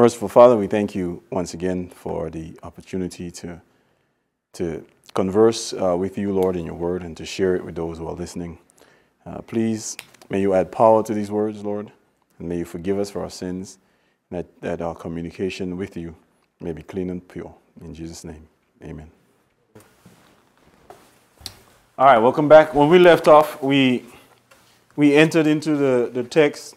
Merciful Father, we thank you once again for the opportunity to converse with you, Lord, in your word and to share it with those who are listening. Please, may you add power to these words, Lord, and may you forgive us for our sins, and that our communication with you may be clean and pure. In Jesus' name, amen. All right, welcome back. When we left off, we entered into the text,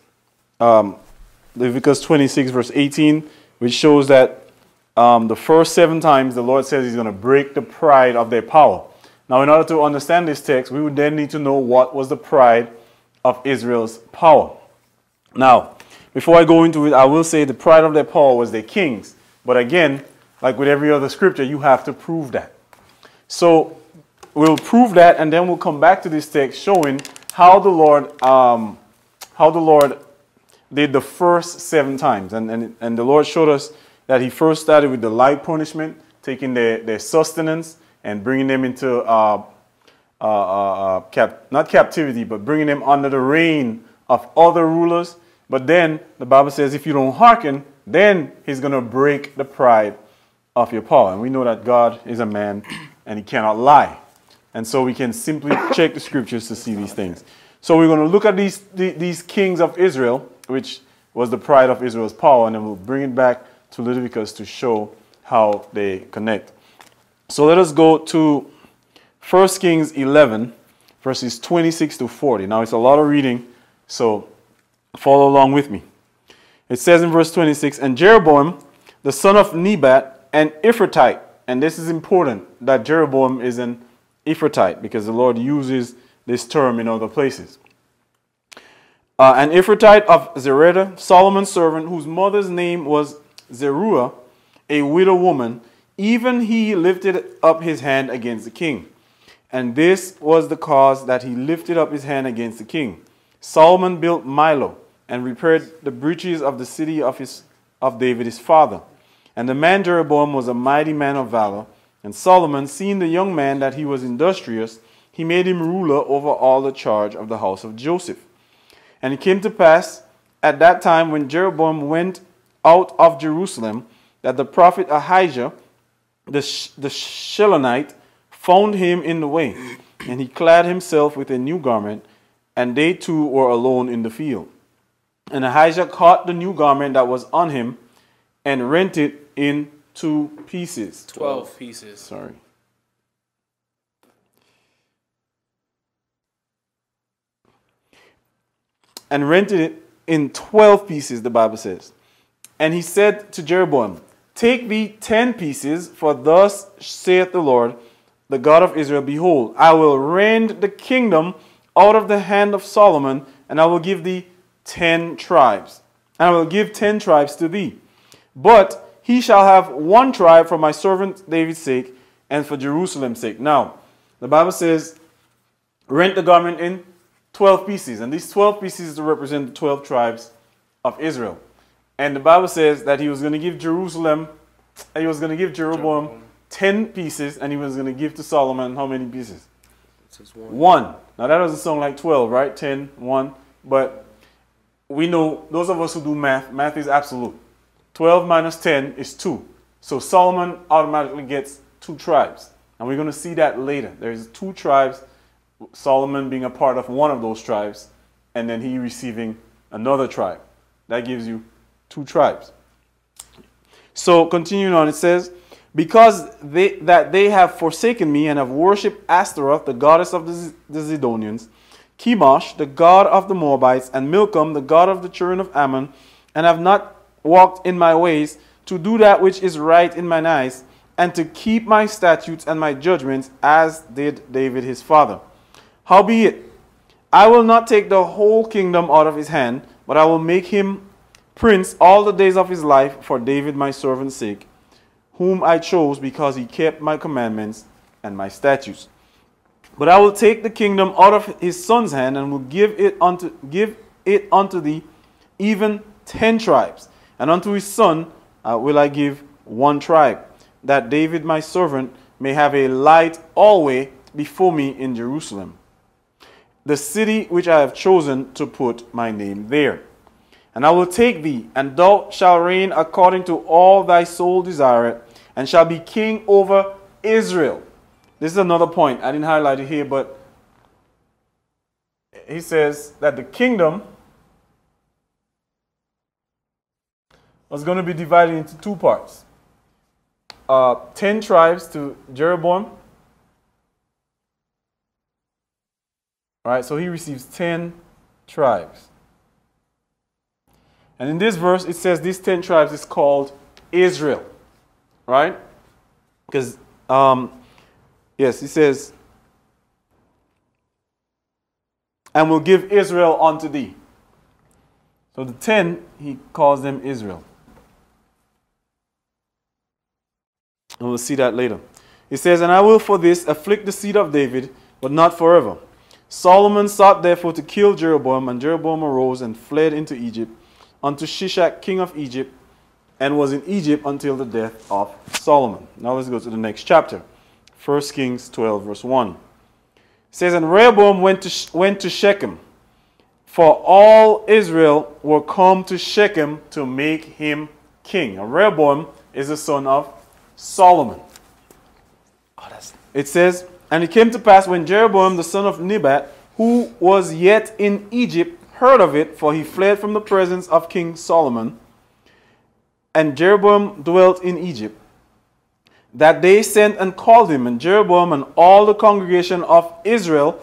Leviticus 26, verse 18, which shows that the first 7 times the Lord says he's going to break the pride of their power. Now, in order to understand this text, we would then need to know what was the pride of Israel's power. Now, before I go into it, I will say the pride of their power was their kings. But again, like with every other scripture, you have to prove that. So we'll prove that, and then we'll come back to this text showing how the Lord did the first 7 times. And the Lord showed us that he first started with the light punishment, taking their sustenance and bringing them into, not captivity, but bringing them under the reign of other rulers. But then the Bible says, if you don't hearken, then he's going to break the pride of your power. And we know that God is a man and he cannot lie. And so we can simply check the scriptures to see these things. So we're going to look at these kings of Israel, which was the pride of Israel's power, and then we'll bring it back to Leviticus to show how they connect. So let us go to 1 Kings 11, verses 26 to 40. Now, it's a lot of reading, so follow along with me. It says in verse 26, "And Jeroboam, the son of Nebat, an Ephratite." And this is important, that Jeroboam is an Ephratite, because the Lord uses this term in other places. "An Ephratite of Zereda, Solomon's servant, whose mother's name was Zeruiah, a widow woman, even he lifted up his hand against the king. And this was the cause that he lifted up his hand against the king. Solomon built Millo and repaired the breaches of the city of David his father. And the man Jeroboam was a mighty man of valor. And Solomon, seeing the young man that he was industrious, he made him ruler over all the charge of the house of Joseph. And it came to pass at that time when Jeroboam went out of Jerusalem, that the prophet Ahijah, the Shilonite, found him in the way. And he clad himself with a new garment, and they two were alone in the field. And Ahijah caught the new garment that was on him, and rent it in 2 pieces. 12 pieces. Sorry. And rented it in 12 pieces, the Bible says. And he said to Jeroboam, Take thee 10 pieces, for thus saith the Lord, the God of Israel, Behold, I will rend the kingdom out of the hand of Solomon, and I will give thee 10 tribes. And I will give 10 tribes to thee. But he shall have 1 tribe for my servant David's sake and for Jerusalem's sake." Now, the Bible says, rent the garment in 12 pieces. And these 12 pieces represent the 12 tribes of Israel. And the Bible says that he was going to give Jeroboam 10 pieces, and he was going to give to Solomon how many pieces? One. Now, that doesn't sound like 12, right? 10, 1. But we know, those of us who do math is absolute. 12 minus 10 is 2. So Solomon automatically gets 2 tribes. And we're going to see that later. There's 2 tribes, Solomon being a part of one of those tribes, and then he receiving another tribe. That gives you 2 tribes. So continuing on, it says, "Because they have forsaken me and have worshipped Ashtaroth, the goddess of the Zidonians, Chemosh, the god of the Moabites, and Milcom, the god of the children of Ammon, and have not walked in my ways to do that which is right in mine eyes, and to keep my statutes and my judgments, as did David his father. Howbeit, I will not take the whole kingdom out of his hand, but I will make him prince all the days of his life for David my servant's sake, whom I chose because he kept my commandments and my statutes. But I will take the kingdom out of his son's hand, and will give it unto thee, even 10 tribes. And unto his son will I give 1 tribe, that David my servant may have a light always before me in Jerusalem, the city which I have chosen to put my name there. And I will take thee, and thou shalt reign according to all thy soul desireth, and shalt be king over Israel. This is another point. I didn't highlight it here, but he says that the kingdom was going to be divided into two parts. 10 tribes to Jeroboam. All right, so he receives 10 tribes. And in this verse, it says these 10 tribes is called Israel, right? Because, yes, it says, and will give Israel unto thee. So the 10, he calls them Israel. And we'll see that later. It says, and I will for this afflict the seed of David, but not forever. Solomon sought therefore to kill Jeroboam, and Jeroboam arose and fled into Egypt, unto Shishak, king of Egypt, and was in Egypt until the death of Solomon. Now let's go to the next chapter, 1 Kings 12, verse 1. It says, and Rehoboam went to Shechem, for all Israel were come to Shechem to make him king. Now Rehoboam is the son of Solomon. It says, and it came to pass when Jeroboam, the son of Nebat, who was yet in Egypt, heard of it, for he fled from the presence of King Solomon, and Jeroboam dwelt in Egypt, that they sent and called him, and Jeroboam and all the congregation of Israel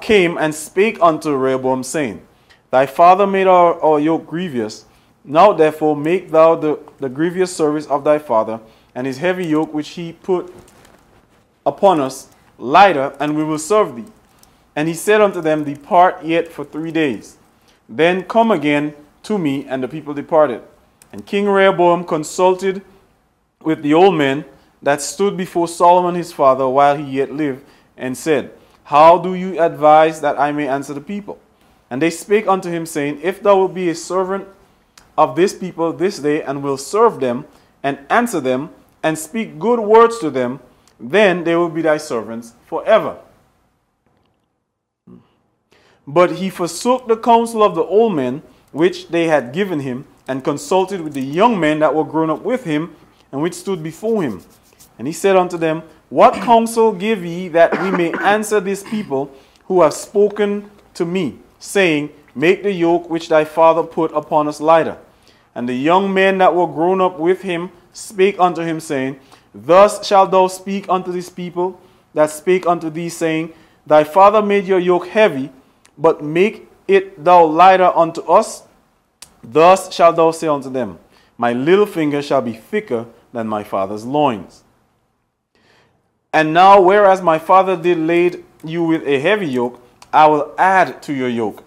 came and spake unto Rehoboam, saying, thy father made our yoke grievous, now therefore make thou the grievous service of thy father, and his heavy yoke which he put upon us lighter, and we will serve thee. And he said unto them, depart yet for 3 days. Then come again to me. And the people departed. And King Rehoboam consulted with the old men that stood before Solomon his father while he yet lived, and said, how do you advise that I may answer the people? And they spake unto him, saying, if thou wilt be a servant of this people this day, and will serve them, and answer them, and speak good words to them, then they will be thy servants forever. But he forsook the counsel of the old men, which they had given him, and consulted with the young men that were grown up with him, and which stood before him. And he said unto them, what counsel give ye that we may answer this people who have spoken to me, saying, make the yoke which thy father put upon us lighter? And the young men that were grown up with him spake unto him, saying, thus shalt thou speak unto this people that spake unto thee, saying, thy father made your yoke heavy, but make it thou lighter unto us. Thus shalt thou say unto them, my little finger shall be thicker than my father's loins. And now, whereas my father did lade you with a heavy yoke, I will add to your yoke.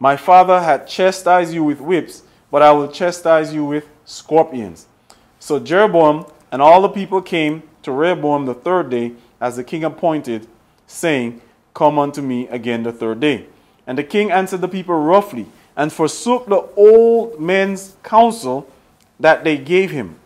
My father had chastised you with whips, but I will chastise you with scorpions. So Jeroboam and all the people came to Rehoboam the third day, as the king appointed, saying, come unto me again the third day. And the king answered the people roughly, and forsook the old men's counsel that they gave him,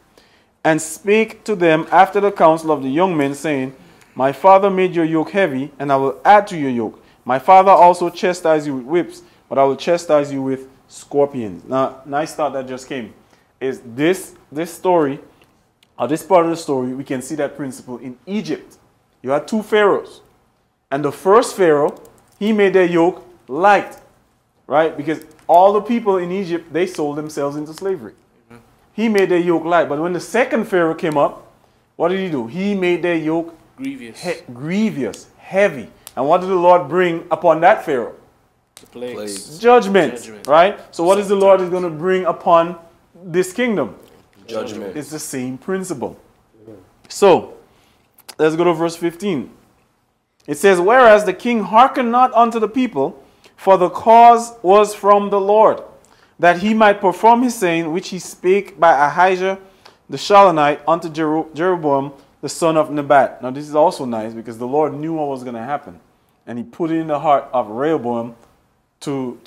and spake to them after the counsel of the young men, saying, my father made your yoke heavy, and I will add to your yoke. My father also chastised you with whips, but I will chastise you with scorpions. Now, nice thought that just came. Is this story, or this part of the story, we can see that principle in Egypt. You had two pharaohs, and the first pharaoh, he made their yoke light, right? Because all the people in Egypt, they sold themselves into slavery. Amen. He made their yoke light. But when the second pharaoh came up, what did he do? He made their yoke grievous, heavy. And what did the Lord bring upon that pharaoh? The plagues. Judgment, right? So what is the Lord is going to bring upon this kingdom? Judgment. It's the same principle. Amen. So let's go to verse 15. It says, whereas the king hearkened not unto the people, for the cause was from the Lord, that he might perform his saying, which he spake by Ahijah the Shilonite unto Jeroboam, the son of Nebat. Now this is also nice, because the Lord knew what was going to happen, and he put it in the heart of Rehoboam to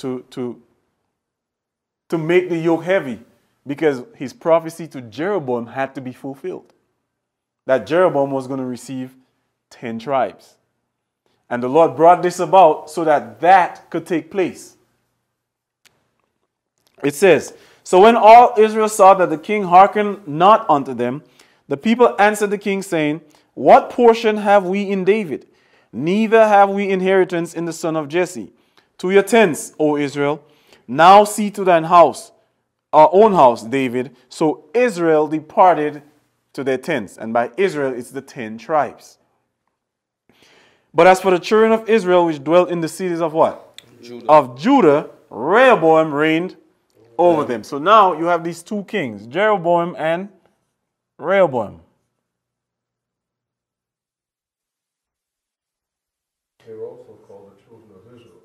make the yoke heavy, because his prophecy to Jeroboam had to be fulfilled, that Jeroboam was going to receive 10 tribes. And the Lord brought this about so that that could take place. It says, "So when all Israel saw that the king hearkened not unto them, the people answered the king, saying, What portion have we in David? Neither have we inheritance in the son of Jesse. To your tents, O Israel. Now see to thine house, our own house, David." So Israel departed to their tents. And by Israel, it's the 10 tribes. "But as for the children of Israel, which dwell in the cities of" what? Judah. "Of Judah, Rehoboam reigned over" them. So now you have these two kings, Jeroboam and Rehoboam. They were also called the children of Israel.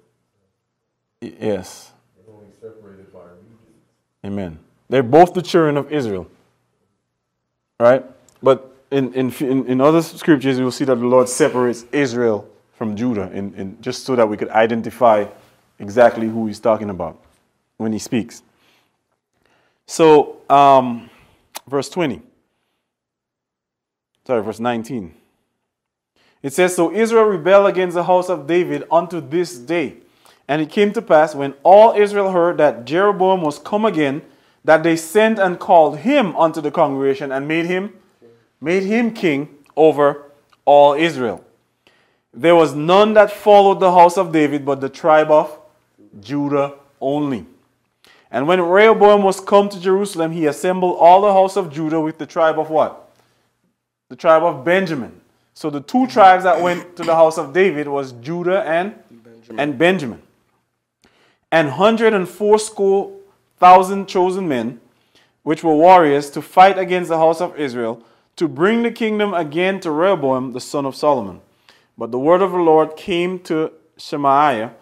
Yes. They're only separated by region. Amen. They're both the children of Israel. Right? But in other scriptures, you will see that the Lord separates Israel from Judah, just so that we could identify exactly who he's talking about when he speaks. So, verse 20. Sorry, verse 19. It says, "So Israel rebelled against the house of David unto this day. And it came to pass, when all Israel heard that Jeroboam was come again, that they sent and called him unto the congregation, and made him king over all Israel. There was none that followed the house of David, but the tribe of Judah only. And when Rehoboam was come to Jerusalem, he assembled all the house of Judah with the tribe of" what? The tribe of Benjamin. So the two tribes that went to the house of David was Judah and Benjamin. "And 180,000 chosen men, which were warriors, to fight against the house of Israel, to bring the kingdom again to Rehoboam, the son of Solomon. But the word of the Lord came to Shemaiah,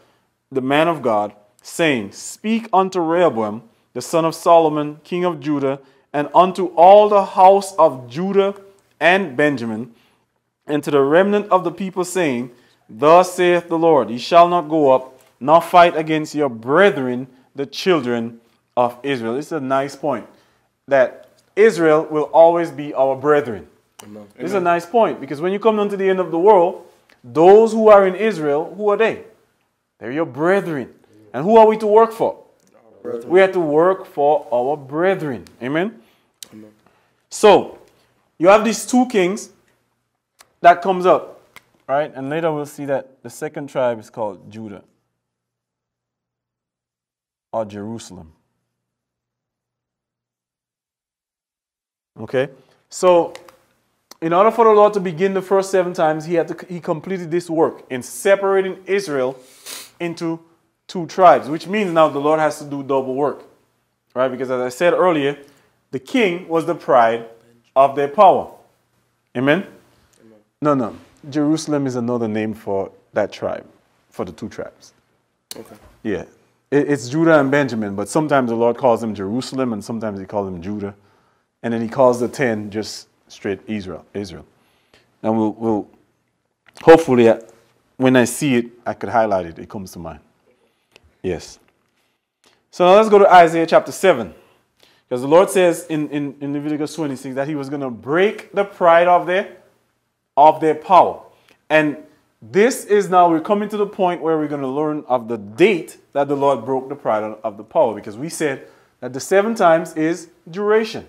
the man of God, saying, Speak unto Rehoboam, the son of Solomon, king of Judah, and unto all the house of Judah and Benjamin, and to the remnant of the people, saying, Thus saith the Lord, Ye shall not go up, nor fight against your brethren, the children of Israel." This is a nice point, that Israel will always be our brethren. Amen. This is a nice point, because when you come down to the end of the world, those who are in Israel, who are they? They're your brethren. And who are we to work for? We have to work for our brethren. Amen? Amen. So, you have these two kings that comes up, right? And later we'll see that the second tribe is called Judah or Jerusalem. Okay? So, in order for the Lord to begin the first 7 times, he completed this work in separating Israel into 2 tribes, which means now the Lord has to do double work, right? Because as I said earlier, the king was the pride of their power. Amen? Amen. No. Jerusalem is another name for that tribe, for the 2 tribes. Okay. Yeah. It's Judah and Benjamin, but sometimes the Lord calls them Jerusalem, and sometimes he calls them Judah. And then he calls the 10 just straight Israel. And we'll hopefully, when I see it, I could highlight it. It comes to mind. Yes. So now let's go to Isaiah chapter 7. Because the Lord says in Leviticus 26 that he was going to break the pride of their power. And this is now, we're coming to the point where we're going to learn of the date that the Lord broke the pride of the power. Because we said that the 7 times is duration.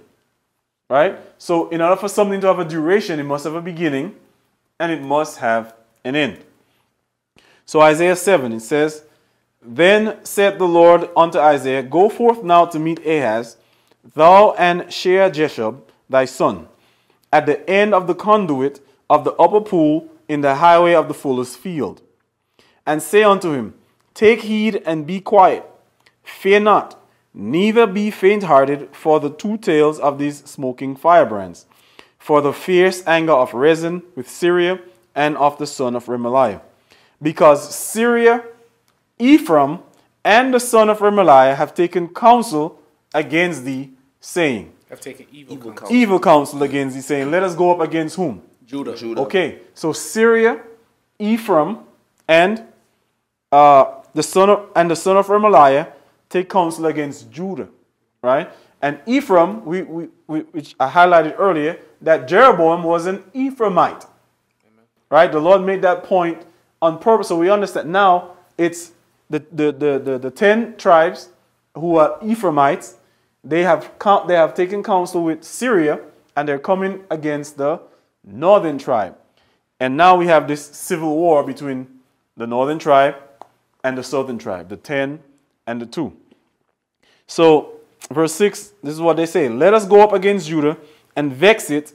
Right? So in order for something to have a duration, it must have a beginning and it must have an end. So Isaiah 7, it says, "Then said the Lord unto Isaiah, Go forth now to meet Ahaz, thou and Shear-Jeshub, thy son, at the end of the conduit of the upper pool in the highway of the fuller's field. And say unto him, Take heed and be quiet. Fear not, neither be faint-hearted for the 2 tails of these smoking firebrands, for the fierce anger of Rezin with Syria and of the son of Ramaliah. Because Syria, Ephraim, and the son of Ramaliah have taken counsel against thee, saying," have taken evil counsel against thee, saying, "Let us go up against" whom? Judah. Okay, so Syria, Ephraim, and the son of Ramaliah take counsel against Judah, right? And Ephraim, which I highlighted earlier, that Jeroboam was an Ephraimite. Amen. Right? The Lord made that point on purpose, so we understand now it's the 10 tribes who are Ephraimites, they have taken counsel with Syria, and they're coming against the northern tribe. And now we have this civil war between the northern tribe and the southern tribe, the 10 and the 2. So, verse 6, this is what they say. Let us go up against Judah and vex it,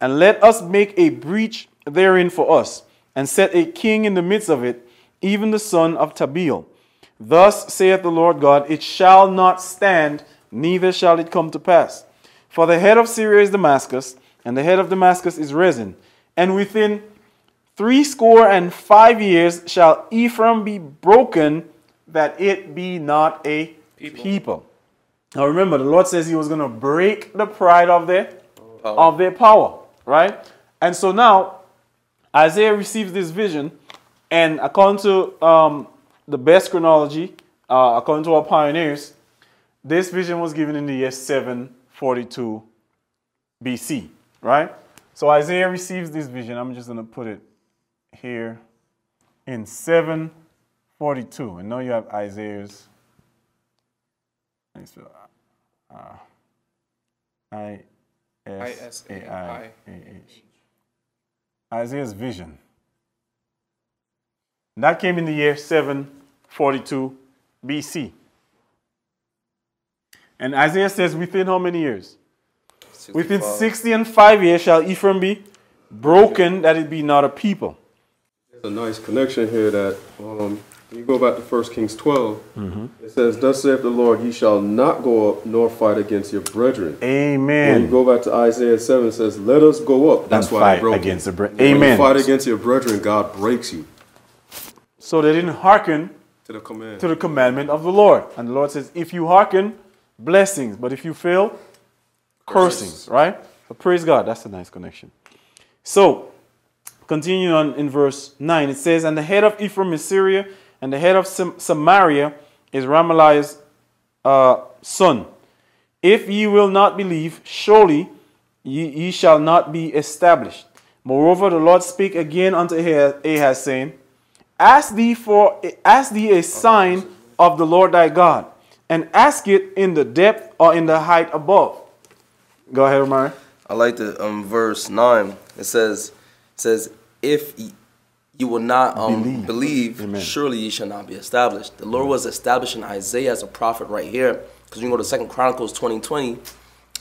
and let us make a breach therein for us, and set a king in the midst of it, even the son of Tabeel. Thus saith the Lord God, it shall not stand, neither shall it come to pass. For the head of Syria is Damascus, and the head of Damascus is Rezin. And within 75 years shall Ephraim be broken, that it be not a people. Now remember, the Lord says he was going to break the pride of their power, right? And so now, Isaiah receives this vision, and according to the best chronology, according to our pioneers, this vision was given in the year 742 BC, right? So Isaiah receives this vision. I'm just going to put it here in 742. And now you have Isaiah's. I-S-A-I-A-H. Isaiah's vision. And that came in the year 742 BC. And Isaiah says, within how many years? 65. Within 60 and 5 years shall Ephraim be broken, that it be not a people. There's a nice connection here that you go back to 1 Kings 12. Mm-hmm. It says, thus saith the Lord, ye shall not go up nor fight against your brethren. Amen. When you go back to Isaiah 7, it says, let us go up. That's why I broke against the brethren. Amen. When you fight against your brethren, God breaks you. So they didn't hearken to the commandment of the Lord. And the Lord says, if you hearken, blessings. But if you fail, cursings. Right? So praise God. That's a nice connection. So, continuing on in verse 9, it says, and the head of Ephraim is Syria, and the head of Samaria is Ramaliah's son. If ye will not believe, surely ye shall not be established. Moreover, the Lord spake again unto Ahaz, saying, ask thee a sign of the Lord thy God, and ask it in the depth or in the height above. Go ahead, Omar. I like the verse 9. It says, if you will not believe, surely you shall not be established. The Lord was establishing Isaiah as a prophet right here. Because you can go to 2 Chronicles 20:20.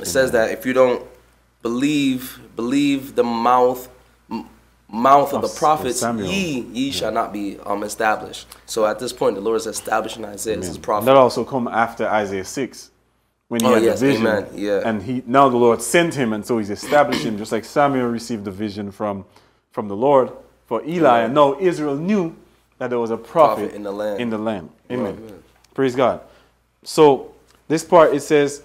It says that if you don't believe the mouth of the prophets, ye shall not be established. So at this point, the Lord is establishing Isaiah as his prophet. That also come after Isaiah 6. When he had the vision, and now the Lord sent him, and so he's established him, just like Samuel received the vision from the Lord for Eli, and now Israel knew that there was a prophet in the land. Amen. Amen. Praise God. So this part, it says,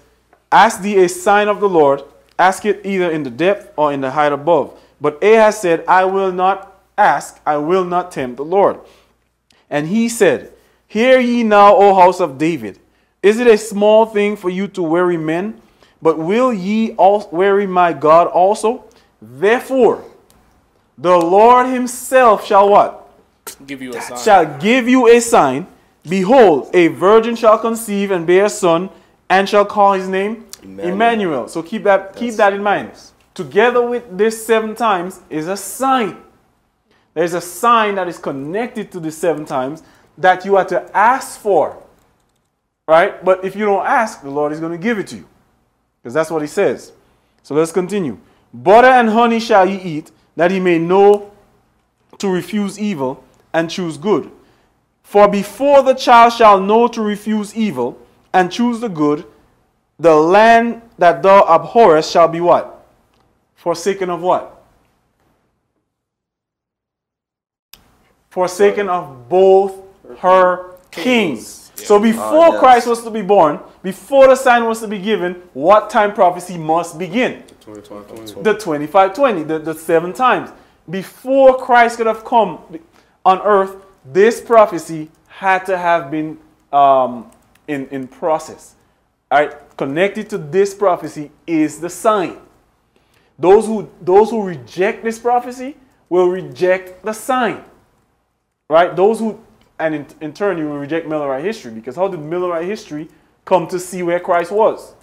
ask thee a sign of the Lord, ask it either in the depth or in the height above. But Ahaz said, I will not ask, I will not tempt the Lord. And he said, hear ye now, O house of David, is it a small thing for you to weary men? But will ye all weary my God also? Therefore, the Lord himself shall what? Give you a sign. Shall give you a sign. Behold, a virgin shall conceive and bear a son, and shall call his name Emmanuel. So keep that in mind. Together with this 7 times is a sign. There's a sign that is connected to the 7 times that you are to ask for. Right? But if you don't ask, the Lord is going to give it to you. Because that's what he says. So let's continue. Butter and honey shall ye eat, that ye may know to refuse evil and choose good. For before the child shall know to refuse evil and choose the good, the land that thou abhorrest shall be what? Forsaken of what? Forsaken of both her kings. Yeah. So before Christ was to be born, before the sign was to be given, what time prophecy must begin? The 2520, the 7 times. Before Christ could have come on earth, this prophecy had to have been in process. All right? Connected to this prophecy is the sign. Those who reject this prophecy will reject the sign. Right? Those who... And in turn, you will reject Millerite history, because how did Millerite history come to see where Christ was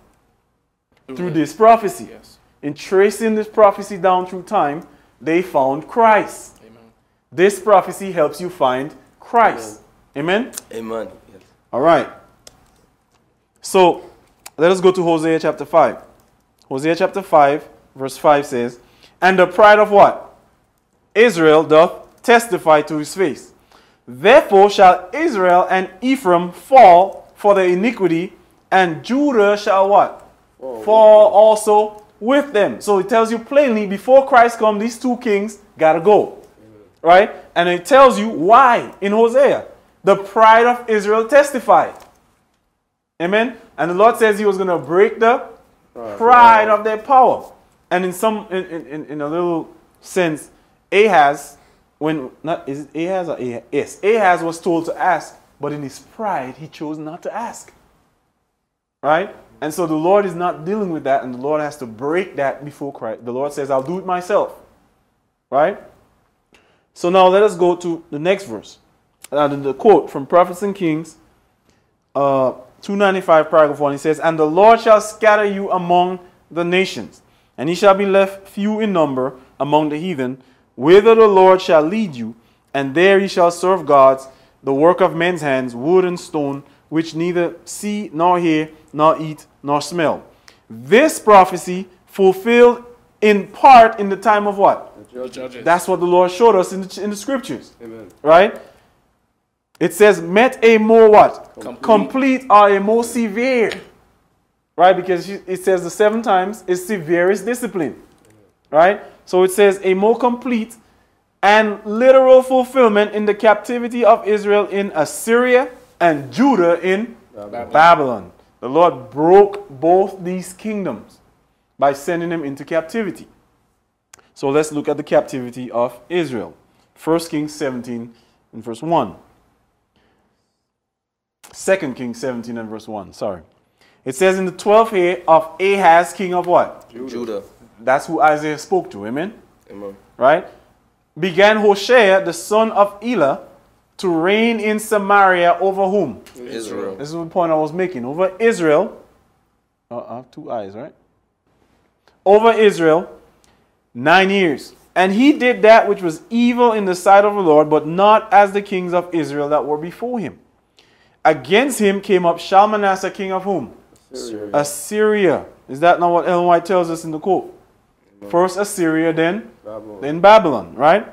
through this prophecy. Yes. In tracing this prophecy down through time, they found Christ. Amen. This prophecy helps you find Christ. Amen? Amen. Amen. Yes. All right. So, let us go to Hosea chapter 5. Hosea chapter 5, verse 5 says, "And the pride of what? Israel doth testify to his face. Therefore shall Israel and Ephraim fall for their iniquity, and Judah shall what? Whoa, fall also with them." So it tells you plainly, before Christ comes, these two kings got to go. Amen. Right? And it tells you why in Hosea. The pride of Israel testified. Amen? And the Lord says he was going to break the pride of their power. And in some, in a little sense, Ahaz, Ahaz was told to ask, but in his pride, he chose not to ask. Right? And so the Lord is not dealing with that, and the Lord has to break that before Christ. The Lord says, I'll do it myself. Right? So now let us go to the next verse. The quote from Prophets and Kings, 295, paragraph 1, it says, "And the Lord shall scatter you among the nations, and ye shall be left few in number among the heathen, whither the Lord shall lead you, and there ye shall serve gods, the work of men's hands, wood and stone, which neither see nor hear, nor eat nor smell." This prophecy fulfilled in part in the time of what? The judges. That's what the Lord showed us in the scriptures. Amen. Right? It says, met a more what? Complete or a more severe. Right? Because it says the 7 times is severest discipline. Right? So it says a more complete and literal fulfillment in the captivity of Israel in Assyria and Judah in Babylon. The Lord broke both these kingdoms by sending them into captivity. So let's look at the captivity of Israel. 1 Kings 17 and verse 1. 2 Kings 17 and verse 1, sorry. It says, "In the 12th year of Ahaz, king of what? Judah. That's who Isaiah spoke to, amen? Amen. Right? Began Hoshea, the son of Elah, to reign in Samaria over whom? Israel. This is the point I was making. Over Israel. I have 2 eyes, right? Over Israel, 9 years. And he did that which was evil in the sight of the Lord, but not as the kings of Israel that were before him. Against him came up Shalmaneser, king of whom? Assyria. Is that not what Ellen White tells us in the quote? No. First Assyria, then Babylon. Right?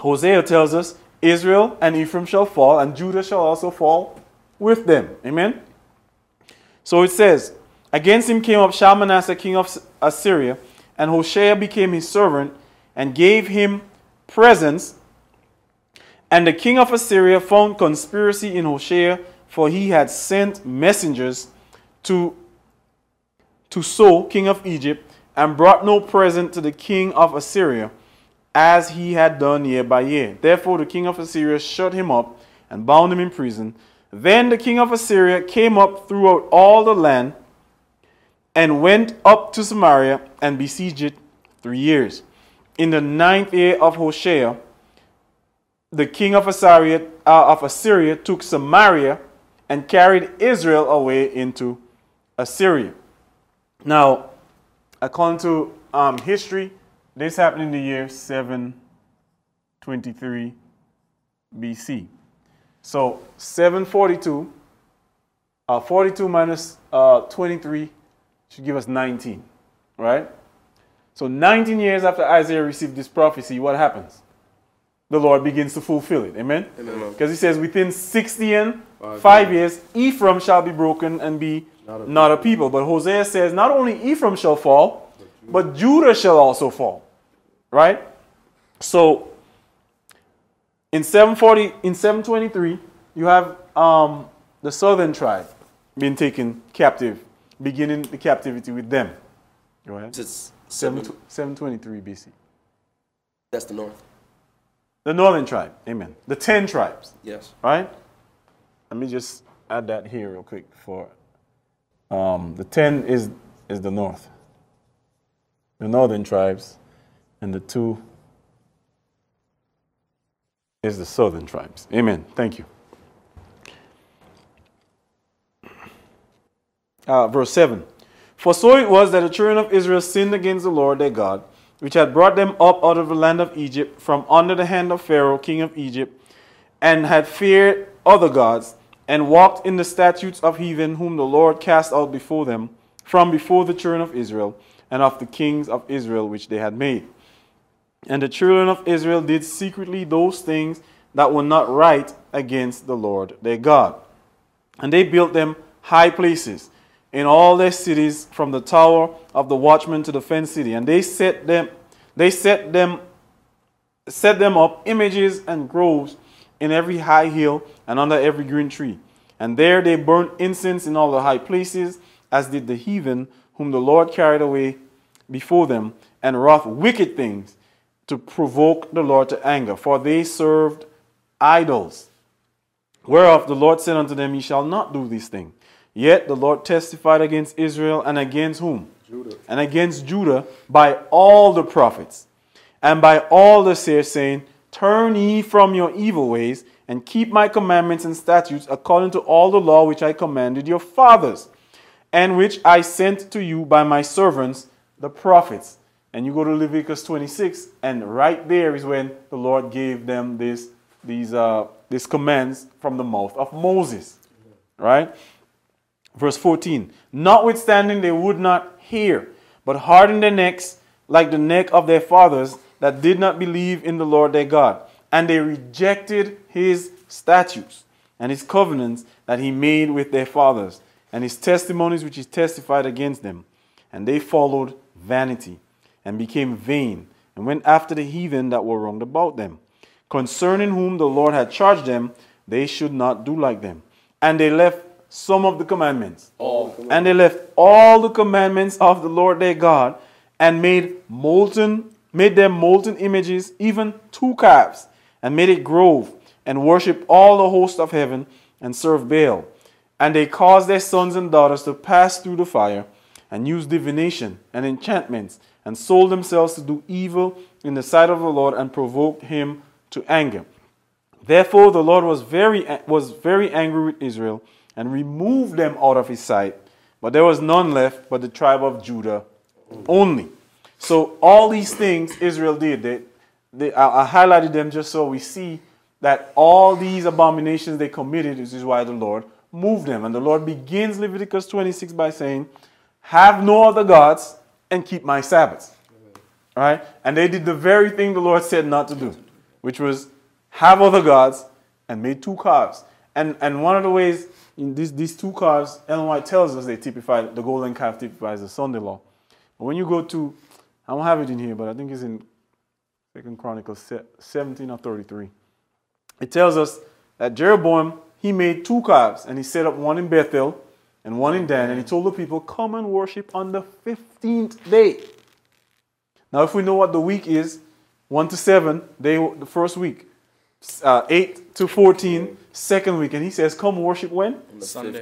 Hosea tells us, Israel and Ephraim shall fall, and Judah shall also fall with them. Amen? So it says, "Against him came up Shalmaneser, king of Assyria, and Hoshea became his servant, and gave him presents. And the king of Assyria found conspiracy in Hoshea, for he had sent messengers to So, king of Egypt, and brought no present to the king of Assyria, as he had done year by year. Therefore the king of Assyria shut him up, and bound him in prison. Then the king of Assyria came up throughout all the land, and went up to Samaria, and besieged it 3 years. In the 9th year of Hoshea, the king of Assyria took Samaria and carried Israel away into Assyria." Now, according to history, this happened in the year 723 BC. So 742, 42 minus 23 should give us 19, right? So 19 years after Isaiah received this prophecy, what happens? The Lord begins to fulfill it. Amen? Because he says, within 60 and 5 years, Ephraim shall be broken and be not a people. But Hosea says, not only Ephraim shall fall, but Judah shall also fall. Right? So, in 723, you have the southern tribe being taken captive, beginning the captivity with them. Go ahead. 723 BC. That's the north. The northern tribe, amen. The 10 tribes. Yes. Right? Let me just add that here real quick. For the 10 is the north. The northern tribes, and the 2 is the southern tribes. Amen. Thank you. verse 7. For so it was that the children of Israel sinned against the Lord their God, which had brought them up out of the land of Egypt from under the hand of Pharaoh, king of Egypt, and had feared other gods, and walked in the statutes of heathen whom the Lord cast out before them, from before the children of Israel, and of the kings of Israel which they had made. And the children of Israel did secretly those things that were not right against the Lord their God. And they built them high places in all their cities, from the tower of the watchman to the fenced city. And they set them up images and groves in every high hill and under every green tree. And there they burnt incense in all the high places, as did the heathen whom the Lord carried away before them, and wrought wicked things to provoke the Lord to anger. For they served idols, whereof the Lord said unto them, Ye shall not do these things. Yet the Lord testified against Israel, and against whom? Judah. And against Judah by all the prophets, and by all the seers, saying, Turn ye from your evil ways, and keep my commandments and statutes, according to all the law which I commanded your fathers, and which I sent to you by my servants, the prophets. And you go to Leviticus 26, and right there is when the Lord gave them these commands from the mouth of Moses. Right? Verse 14, notwithstanding they would not hear, but hardened their necks like the neck of their fathers, that did not believe in the Lord their God. And they rejected his statutes and his covenants that he made with their fathers, and his testimonies which he testified against them. And they followed vanity and became vain, and went after the heathen that were wronged about them, concerning whom the Lord had charged them, they should not do like them. And they left some of the commandments. And they left all the commandments of the Lord their God, and made them molten images, even two calves, and made a grove, and worshipped all the host of heaven, and served Baal. And they caused their sons and daughters to pass through the fire, and used divination and enchantments, and sold themselves to do evil in the sight of the Lord, and provoked him to anger. Therefore the Lord was very angry with Israel, and removed them out of his sight. But there was none left but the tribe of Judah only. So all these things Israel did. I highlighted them just so we see that all these abominations they committed, this is why the Lord moved them. And the Lord begins Leviticus 26 by saying, have no other gods and keep my Sabbaths. All right? And they did the very thing the Lord said not to do, which was have other gods and made two calves. And one of the ways in these two calves, Ellen White tells us they typify, the golden calf typifies the Sunday law. But when you go to, I don't have it in here, but I think it's in 2 Chronicles 17 or 33. It tells us that Jeroboam, he made two calves, and he set up one in Bethel and one in Dan, and he told the people, come and worship on the 15th day. Now, if we know what the week is, 1 to 7, the first week, 8 to 14, second week, and he says, come worship when?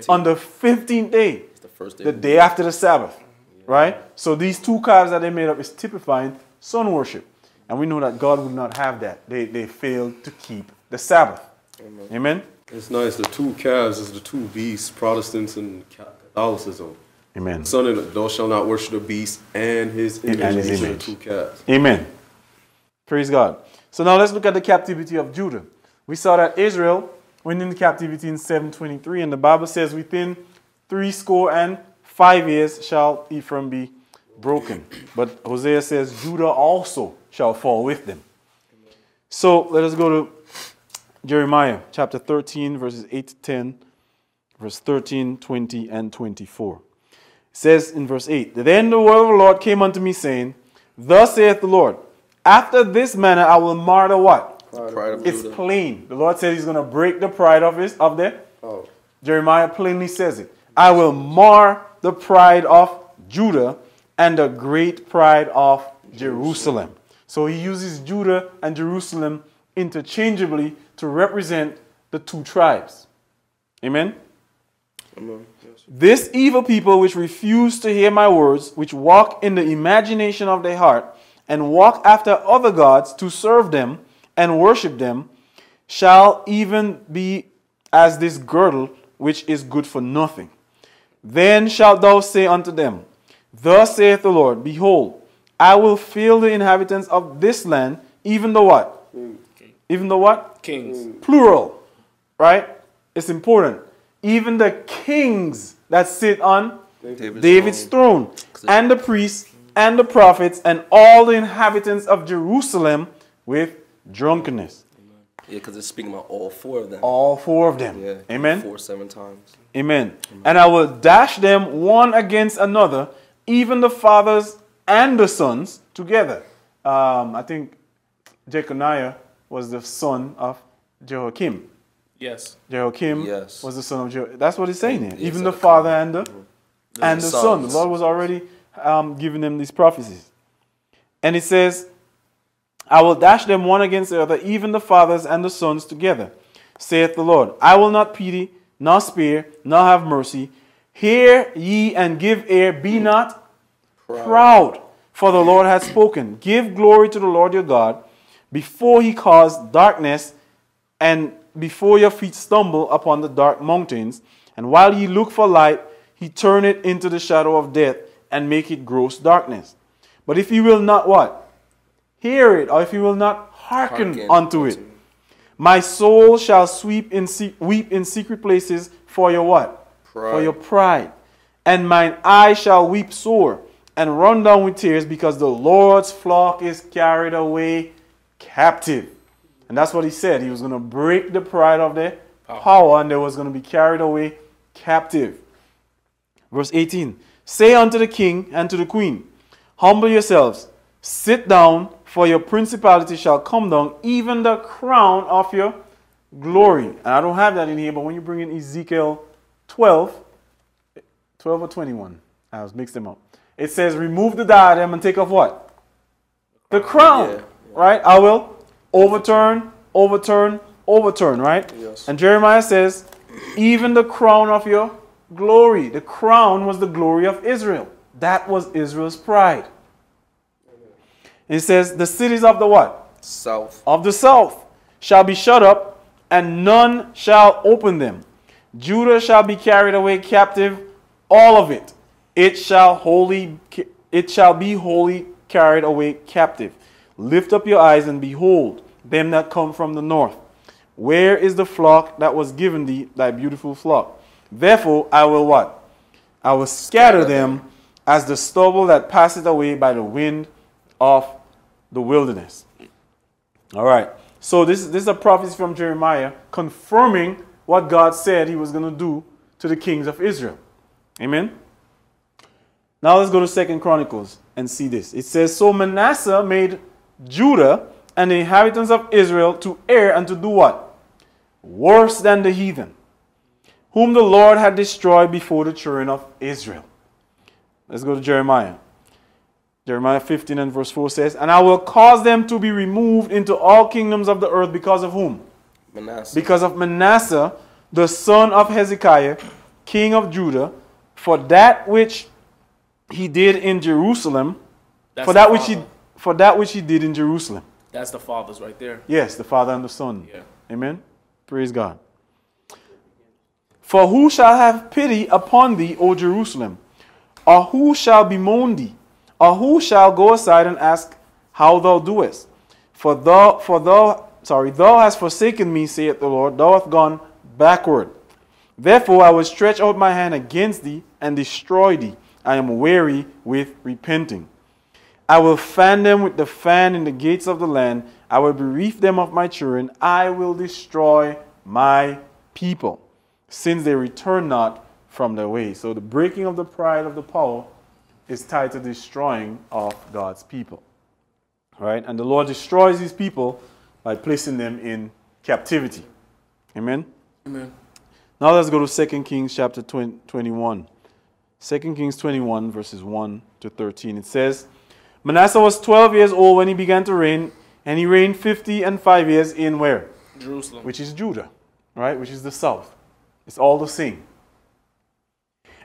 On the 15th day, it's the first day, the day after the Sabbath. Right? So these two calves that they made up is typifying sun worship. And we know that God would not have that. They failed to keep the Sabbath. Amen. Amen? It's nice. The two calves is the two beasts, Protestants and Catholicism. Amen. Son of thou shalt not worship the beast and his image. And his image. Two calves. Amen. Praise God. So now let's look at the captivity of Judah. We saw that Israel went into captivity in 723, and the Bible says within 75 years shall Ephraim be broken. But Hosea says Judah also shall fall with them. So let us go to Jeremiah chapter 13, verses 8 to 10, verse 13, 20, and 24. It says in verse 8, Then the word of the Lord came unto me, saying, Thus saith the Lord, after this manner I will martyr what? It's Judah. Plain. The Lord said he's going to break the pride of there. Oh. Jeremiah plainly says it. I will mar the pride of Judah and the great pride of Jerusalem. So he uses Judah and Jerusalem interchangeably to represent the two tribes. Amen? Amen. Yes. This evil people which refuse to hear my words, which walk in the imagination of their heart, and walk after other gods to serve them and worship them, shall even be as this girdle which is good for nothing. Then shalt thou say unto them, Thus saith the Lord, Behold, I will fill the inhabitants of this land, even the what? King. Even the what? Kings. Plural. Right? It's important. Even the kings that sit on David's throne, and the priests, and the prophets, and all the inhabitants of Jerusalem with drunkenness. Amen. Yeah, because it's speaking about all four of them. All four of them. Yeah. Amen. 4-7 times. Amen. Amen. And I will dash them one against another, even the fathers and the sons together. I think Jeconiah was the son of Jehoiakim. Yes. Jehoiakim was the son of Jehoiakim. That's what he's saying here. Even the father and the son. The Lord was already giving them these prophecies. And it says, I will dash them one against the other, even the fathers and the sons together, saith the Lord. I will not pity, nor spare, nor have mercy. Hear ye and give ear, be not proud, for the Lord hath spoken. Give glory to the Lord your God, before he cause darkness, and before your feet stumble upon the dark mountains. And while ye look for light, he turn it into the shadow of death, and make it gross darkness. But if you will not what? Hear it, or if you will not hearken unto it, my soul shall weep in secret places for your what? Pride. For your pride. And mine eye shall weep sore, and run down with tears, because the Lord's flock is carried away captive. And that's what he said. He was going to break the pride of their power, and they was going to be carried away captive. Verse 18. Say unto the king and to the queen, Humble yourselves, sit down, for your principality shall come down, even the crown of your glory. And I don't have that in here, but when you bring in Ezekiel 12 or 21, I was mixed them up. It says, remove the diadem and take off what? The crown, right? I will overturn, right? Yes. And Jeremiah says, even the crown of your glory. The crown was the glory of Israel. That was Israel's pride. It says, the cities of the what? South. Of the south shall be shut up, and none shall open them. Judah shall be carried away captive, all of it. It shall be wholly carried away captive. Lift up your eyes and behold them that come from the north. Where is the flock that was given thee, thy beautiful flock? Therefore I will what? I will scatter them as the stubble that passeth away by the wind of the wilderness. All right. So this is a prophecy from Jeremiah confirming what God said he was going to do to the kings of Israel. Amen. Now let's go to 2 Chronicles and see this. It says, So Manasseh made Judah and the inhabitants of Israel to err and to do what? Worse than the heathen, whom the Lord had destroyed before the children of Israel. Let's go to Jeremiah. Jeremiah 15 and verse 4 says, And I will cause them to be removed into all kingdoms of the earth because of whom? Manasseh. Because of Manasseh, the son of Hezekiah, king of Judah, for that which he did in Jerusalem, for that which he did in Jerusalem. That's the fathers right there. Yes, the father and the son. Yeah. Amen. Praise God. For who shall have pity upon thee, O Jerusalem? Or who shall bemoan thee? Or who shall go aside and ask how thou doest? For thou hast forsaken me, saith the Lord, thou hast gone backward. Therefore I will stretch out my hand against thee and destroy thee. I am weary with repenting. I will fan them with the fan in the gates of the land. I will bereave them of my children. I will destroy my people, since they return not from their way. So the breaking of the pride of the power is tied to destroying of God's people. Right? And the Lord destroys these people by placing them in captivity. Amen? Amen. Now let's go to 2 Kings chapter 21. 2 Kings 21 verses 1 to 13. It says, Manasseh was 12 years old when he began to reign, and he reigned 55 years in where? Jerusalem. Which is Judah, right? Which is the south. It's all the same.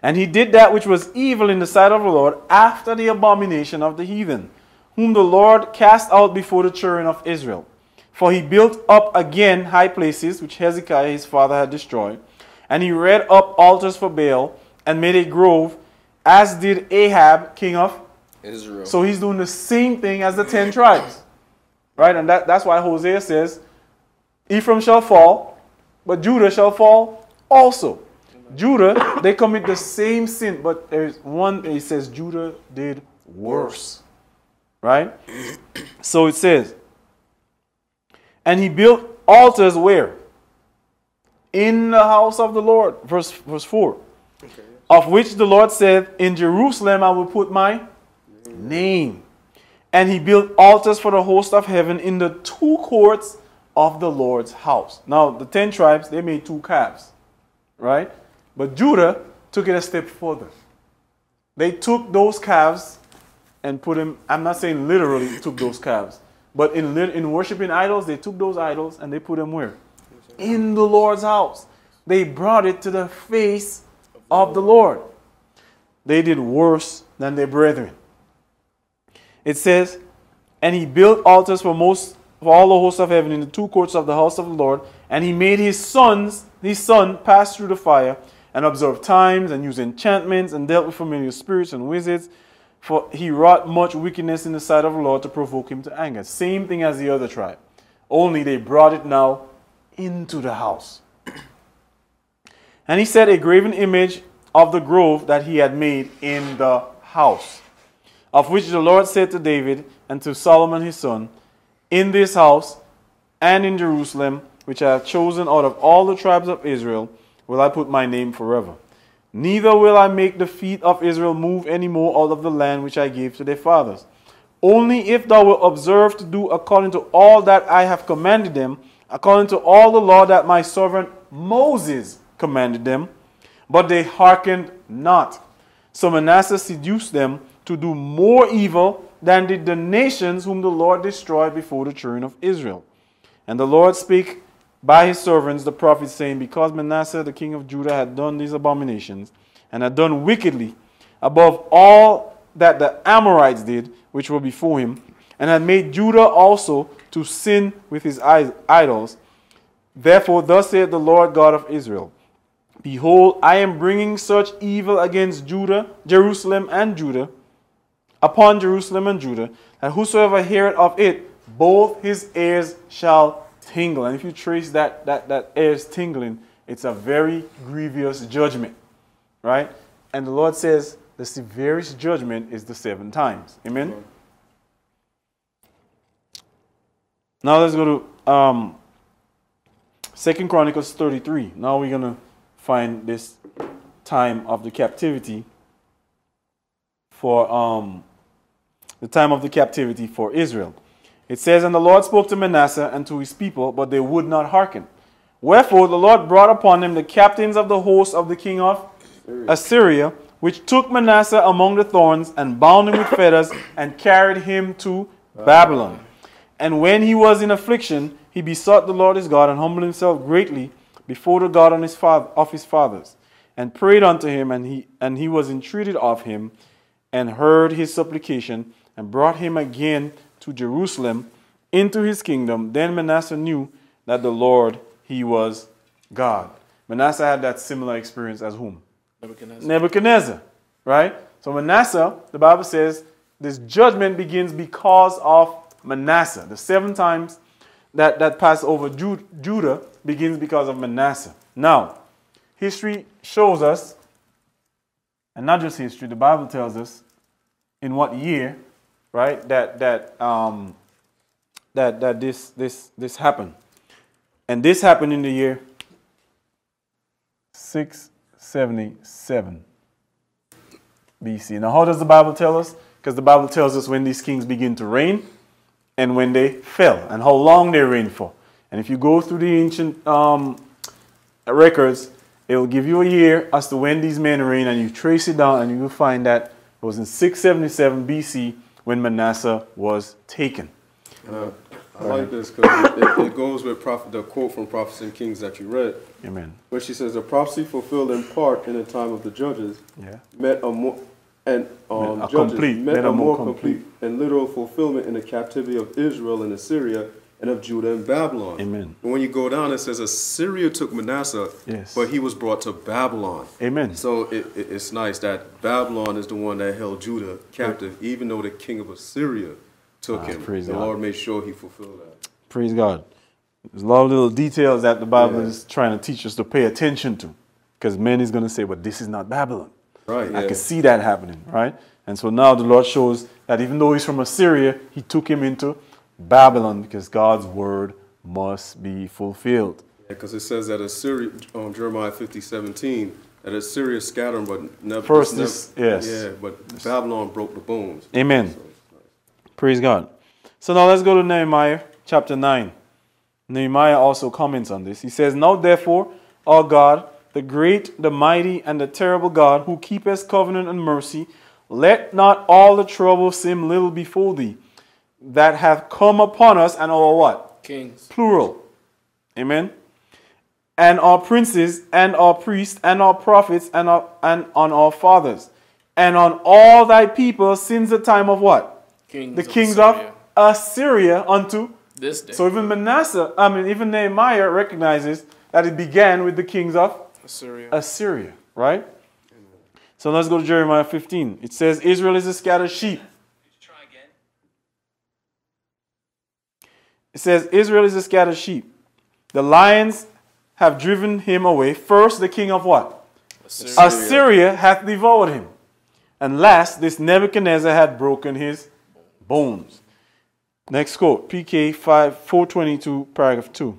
And he did that which was evil in the sight of the Lord after the abomination of the heathen, whom the Lord cast out before the children of Israel. For he built up again high places, which Hezekiah his father had destroyed, and he reared up altars for Baal, and made a grove, as did Ahab, king of Israel. So he's doing the same thing as the 10 tribes. Right? And that's why Hosea says, Ephraim shall fall, but Judah shall fall also. Amen. Judah, they commit the same sin, but there's one, it says Judah did worse. Right? So it says, and he built altars where? In the house of the Lord. Verse 4. Okay, yes. Of which the Lord said, in Jerusalem I will put my name. And he built altars for the host of heaven in the two courts of the Lord's house. Now, the 10 tribes, they made two calves. Right? But Judah took it a step further. They took those calves and put them, I'm not saying literally took those calves, but in worshiping idols, they took those idols and they put them where? In the Lord's house. They brought it to the face of the Lord. They did worse than their brethren. It says, and he built altars for all the hosts of heaven in the two courts of the house of the Lord, and he made his son pass through the fire, and observed times, and used enchantments, and dealt with familiar spirits and wizards, for he wrought much wickedness in the sight of the Lord to provoke him to anger. Same thing as the other tribe, only they brought it now into the house. And he set a graven image of the grove that he had made in the house, of which the Lord said to David and to Solomon his son, in this house and in Jerusalem, which I have chosen out of all the tribes of Israel, will I put my name forever. Neither will I make the feet of Israel move any more out of the land which I gave to their fathers. Only if thou wilt observe to do according to all that I have commanded them, according to all the law that my servant Moses commanded them, but they hearkened not. So Manasseh seduced them to do more evil than did the nations whom the Lord destroyed before the children of Israel. And the Lord spake by his servants, the prophets, saying, because Manasseh, the king of Judah, had done these abominations, and had done wickedly above all that the Amorites did, which were before him, and had made Judah also to sin with his idols. Therefore, thus saith the Lord God of Israel, behold, I am bringing such evil against Jerusalem and Judah, that whosoever heareth of it, both his ears shall tingle. And if you trace that ears tingling, it's a very grievous judgment, right? And the Lord says the severest judgment is the 7 times. Amen? Amen. Now let's go to 2 Chronicles 33. Now we're going to find this time of the captivity for the time of the captivity for Israel. It says, and the Lord spoke to Manasseh and to his people, but they would not hearken. Wherefore the Lord brought upon them the captains of the host of the king of Assyria, which took Manasseh among the thorns, and bound him with fetters, and carried him to Babylon. And when he was in affliction, he besought the Lord his God, and humbled himself greatly before the God of his fathers, and prayed unto him, and he was entreated of him, and heard his supplication, and brought him again to Jerusalem, into his kingdom. Then Manasseh knew that the Lord, he was God. Manasseh had that similar experience as whom? Nebuchadnezzar, right? So Manasseh, the Bible says, this judgment begins because of Manasseh. The 7 times that passed over Judah begins because of Manasseh. Now, history shows us, and not just history, the Bible tells us in what year, right, that this happened. And this happened in the year 677 BC. Now, how does the Bible tell us? Because the Bible tells us when these kings begin to reign and when they fell and how long they reigned for. And if you go through the ancient records, it will give you a year as to when these men reigned, and you trace it down, and you will find that it was in 677 BC when Manasseh was taken. I like this because it goes with the quote from Prophets and Kings that you read. Amen. Where she says, the prophecy fulfilled in part in the time of the judges met a more complete and literal fulfillment in the captivity of Israel and Assyria and of Judah and Babylon. Amen. But when you go down, it says Assyria took Manasseh, yes, but he was brought to Babylon. Amen. So it's nice that Babylon is the one that held Judah captive, yep, even though the king of Assyria took him. Praise God. The Lord made sure he fulfilled that. Praise God. There's a lot of little details that the Bible, yeah, is trying to teach us to pay attention to, because man is going to say, well, this is not Babylon. Right. I, yeah, can see that happening, right? And so now the Lord shows that even though he's from Assyria, he took him into Babylon because God's word must be fulfilled. Because, yeah, it says that Assyria, Jeremiah 50:17, that Assyria scattered, but Babylon broke the bones. Amen. So, right. Praise God. So now let's go to Nehemiah chapter 9. Nehemiah also comments on this. He says, "Now therefore, O God, the great, the mighty, and the terrible God, who keepeth covenant and mercy, let not all the trouble seem little before thee, that have come upon us and our what? Kings. Plural. Amen. And our princes, and our priests, and our prophets, and on our fathers, and on all thy people since the time of what? Kings. The kings of Assyria unto this day." So even even Nehemiah recognizes that it began with the kings of Assyria, right? Amen. So let's go to Jeremiah 15. It says, "Israel is a scattered sheep." It says, "Israel is a scattered sheep. The lions have driven him away. First, the king of what? Assyria hath devoured him. And last, this Nebuchadnezzar hath broken his bones." Next quote, PK 422, paragraph 2.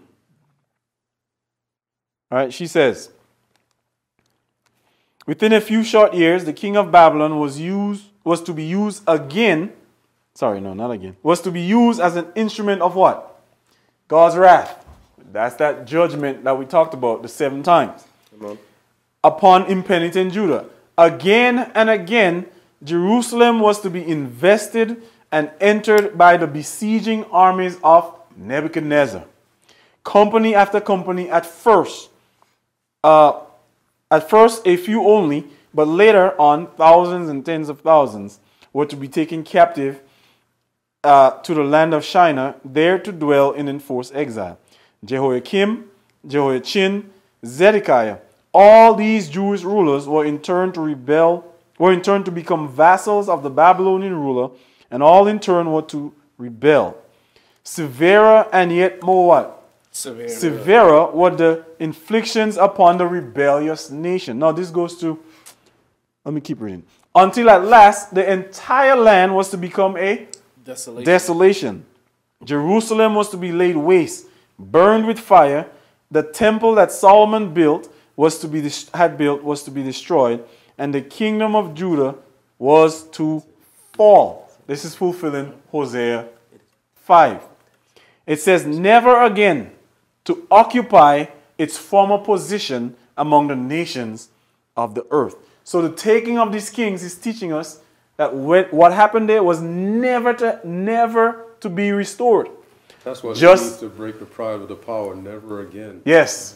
All right, she says, "Within a few short years, the king of Babylon was to be used as an instrument of what? God's wrath." That's that judgment that we talked about the 7 times. "Upon impenitent Judah. Again and again, Jerusalem was to be invested and entered by the besieging armies of Nebuchadnezzar. Company after company at first. At first, a few only, but later on, thousands and tens of thousands were to be taken captive to the land of Shinar, there to dwell in enforced exile. Jehoiakim, Jehoiachin, Zedekiah, all these Jewish rulers were in turn to become vassals of the Babylonian ruler, and all in turn were to rebel. Severer and yet more what? Severer were the inflictions upon the rebellious nation." Now this goes to, let me keep reading. "Until at last the entire land was to become a desolation. Jerusalem was to be laid waste, burned with fire. The temple that Solomon built was to be destroyed, and the kingdom of Judah was to fall." This is fulfilling Hosea 5. It says, "Never again to occupy its former position among the nations of the earth." So the taking of these kings is teaching us that what happened there was never to be restored. That's what it means to break the pride of the power, never again. Yes.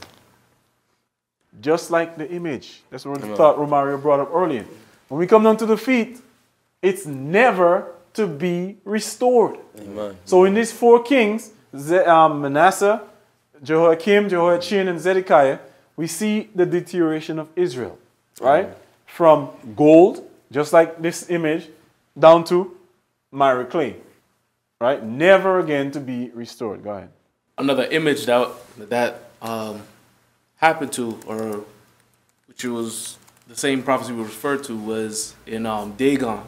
Just like the image. That's what we thought Romario brought up earlier. When we come down to the feet, it's never to be restored. Amen. So in these 4 kings, Manasseh, Jehoiakim, Jehoiachin, and Zedekiah, we see the deterioration of Israel, right? Amen. From gold, just like this image, down to miry clay, right? Never again to be restored. Go ahead. Another image that happened to, or which was the same prophecy we referred to, was in Dagon,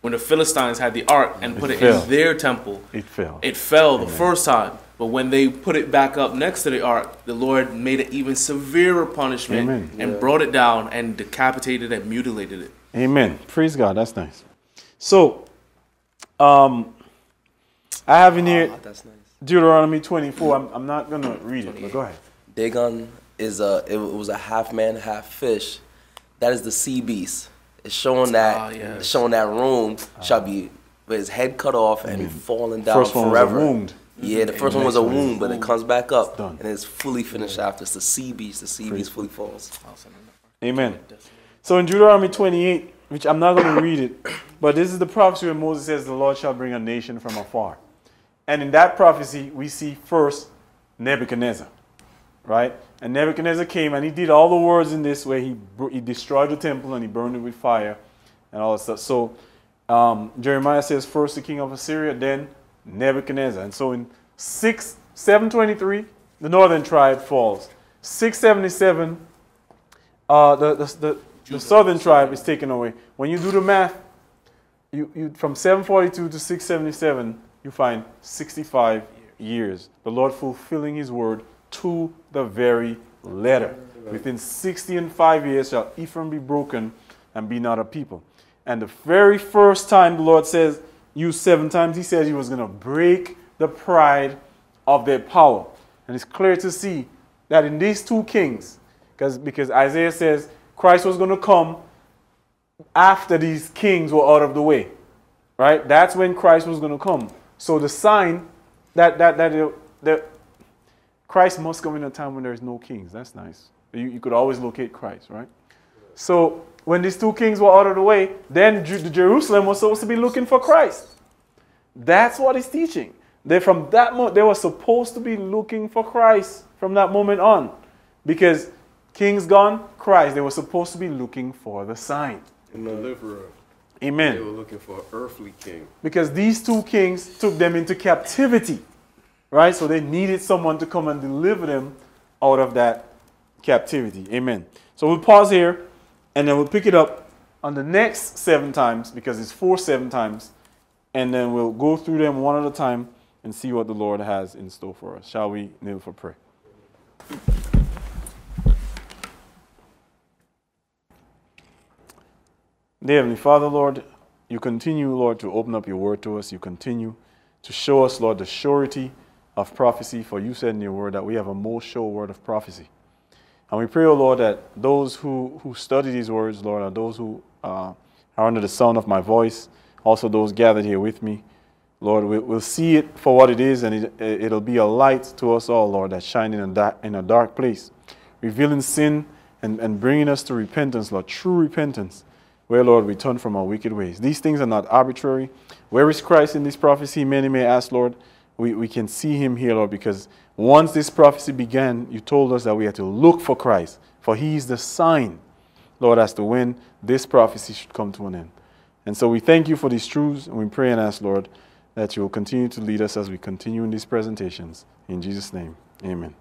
when the Philistines had the ark and put it in their temple. It fell. It fell the first time. But when they put it back up next to the ark, the Lord made an even severer punishment, amen, and brought it down and decapitated and mutilated it. Amen. Praise God. That's nice. So, I have in here Deuteronomy 24. I'm not going to read it, but go ahead. Dagon was a half man, half fish. That is the sea beast. It's showing that Rome shall be with his head cut off and falling down first forever. Yeah, the first one was a wound, but it comes back up and it's fully finished after. It's the sea beast. The sea beast fully falls. Amen. So in Deuteronomy 28, which I'm not going to read it, but this is the prophecy where Moses says the Lord shall bring a nation from afar. And in that prophecy, we see first Nebuchadnezzar, right? And Nebuchadnezzar came and he did all the words in this way. He destroyed the temple and he burned it with fire and all that stuff. So Jeremiah says first the king of Assyria, then Nebuchadnezzar. And so in 723, the northern tribe falls. 677, the southern tribe is taken away. When you do the math, from 742 to 677, you find 65 years. The Lord fulfilling his word to the very letter. Within 65 years shall Ephraim be broken and be not a people. And the very first time the Lord says, used seven times, he says he was going to break the pride of their power. And it's clear to see that in these two kings, because Isaiah says Christ was going to come after these kings were out of the way, right? That's when Christ was going to come. So the sign that Christ must come in a time when there is no kings. That's nice. You could always locate Christ, right? So when these two kings were out of the way, then Jerusalem was supposed to be looking for Christ. That's what he's teaching. From that moment, they were supposed to be looking for Christ from that moment on. Because king's gone, Christ, they were supposed to be looking for the sign. And deliverer. Amen. They were looking for an earthly king. Because these two kings took them into captivity, right? So they needed someone to come and deliver them out of that captivity. Amen. So we'll pause here, and then we'll pick it up on the next seven times, because it's 4 7 times, and then we'll go through them one at a time and see what the Lord has in store for us. Shall we kneel for prayer? Dear Heavenly Father, Lord, you continue, Lord, to open up your word to us. You continue to show us, Lord, the surety of prophecy, for you said in your word that we have a most sure word of prophecy. And we pray, O Lord, that those who study these words, Lord, and those who are under the sound of my voice, also those gathered here with me, Lord, we'll see it for what it is, and it'll be a light to us all, Lord, that's shining in a dark place, revealing sin and bringing us to repentance, Lord, true repentance, where, Lord, we turn from our wicked ways. These things are not arbitrary. Where is Christ in this prophecy? Many may ask, Lord. We can see him here, Lord, because once this prophecy began, you told us that we had to look for Christ, for he is the sign, Lord, as to when this prophecy should come to an end. And so we thank you for these truths, and we pray and ask, Lord, that you will continue to lead us as we continue in these presentations. In Jesus' name, amen.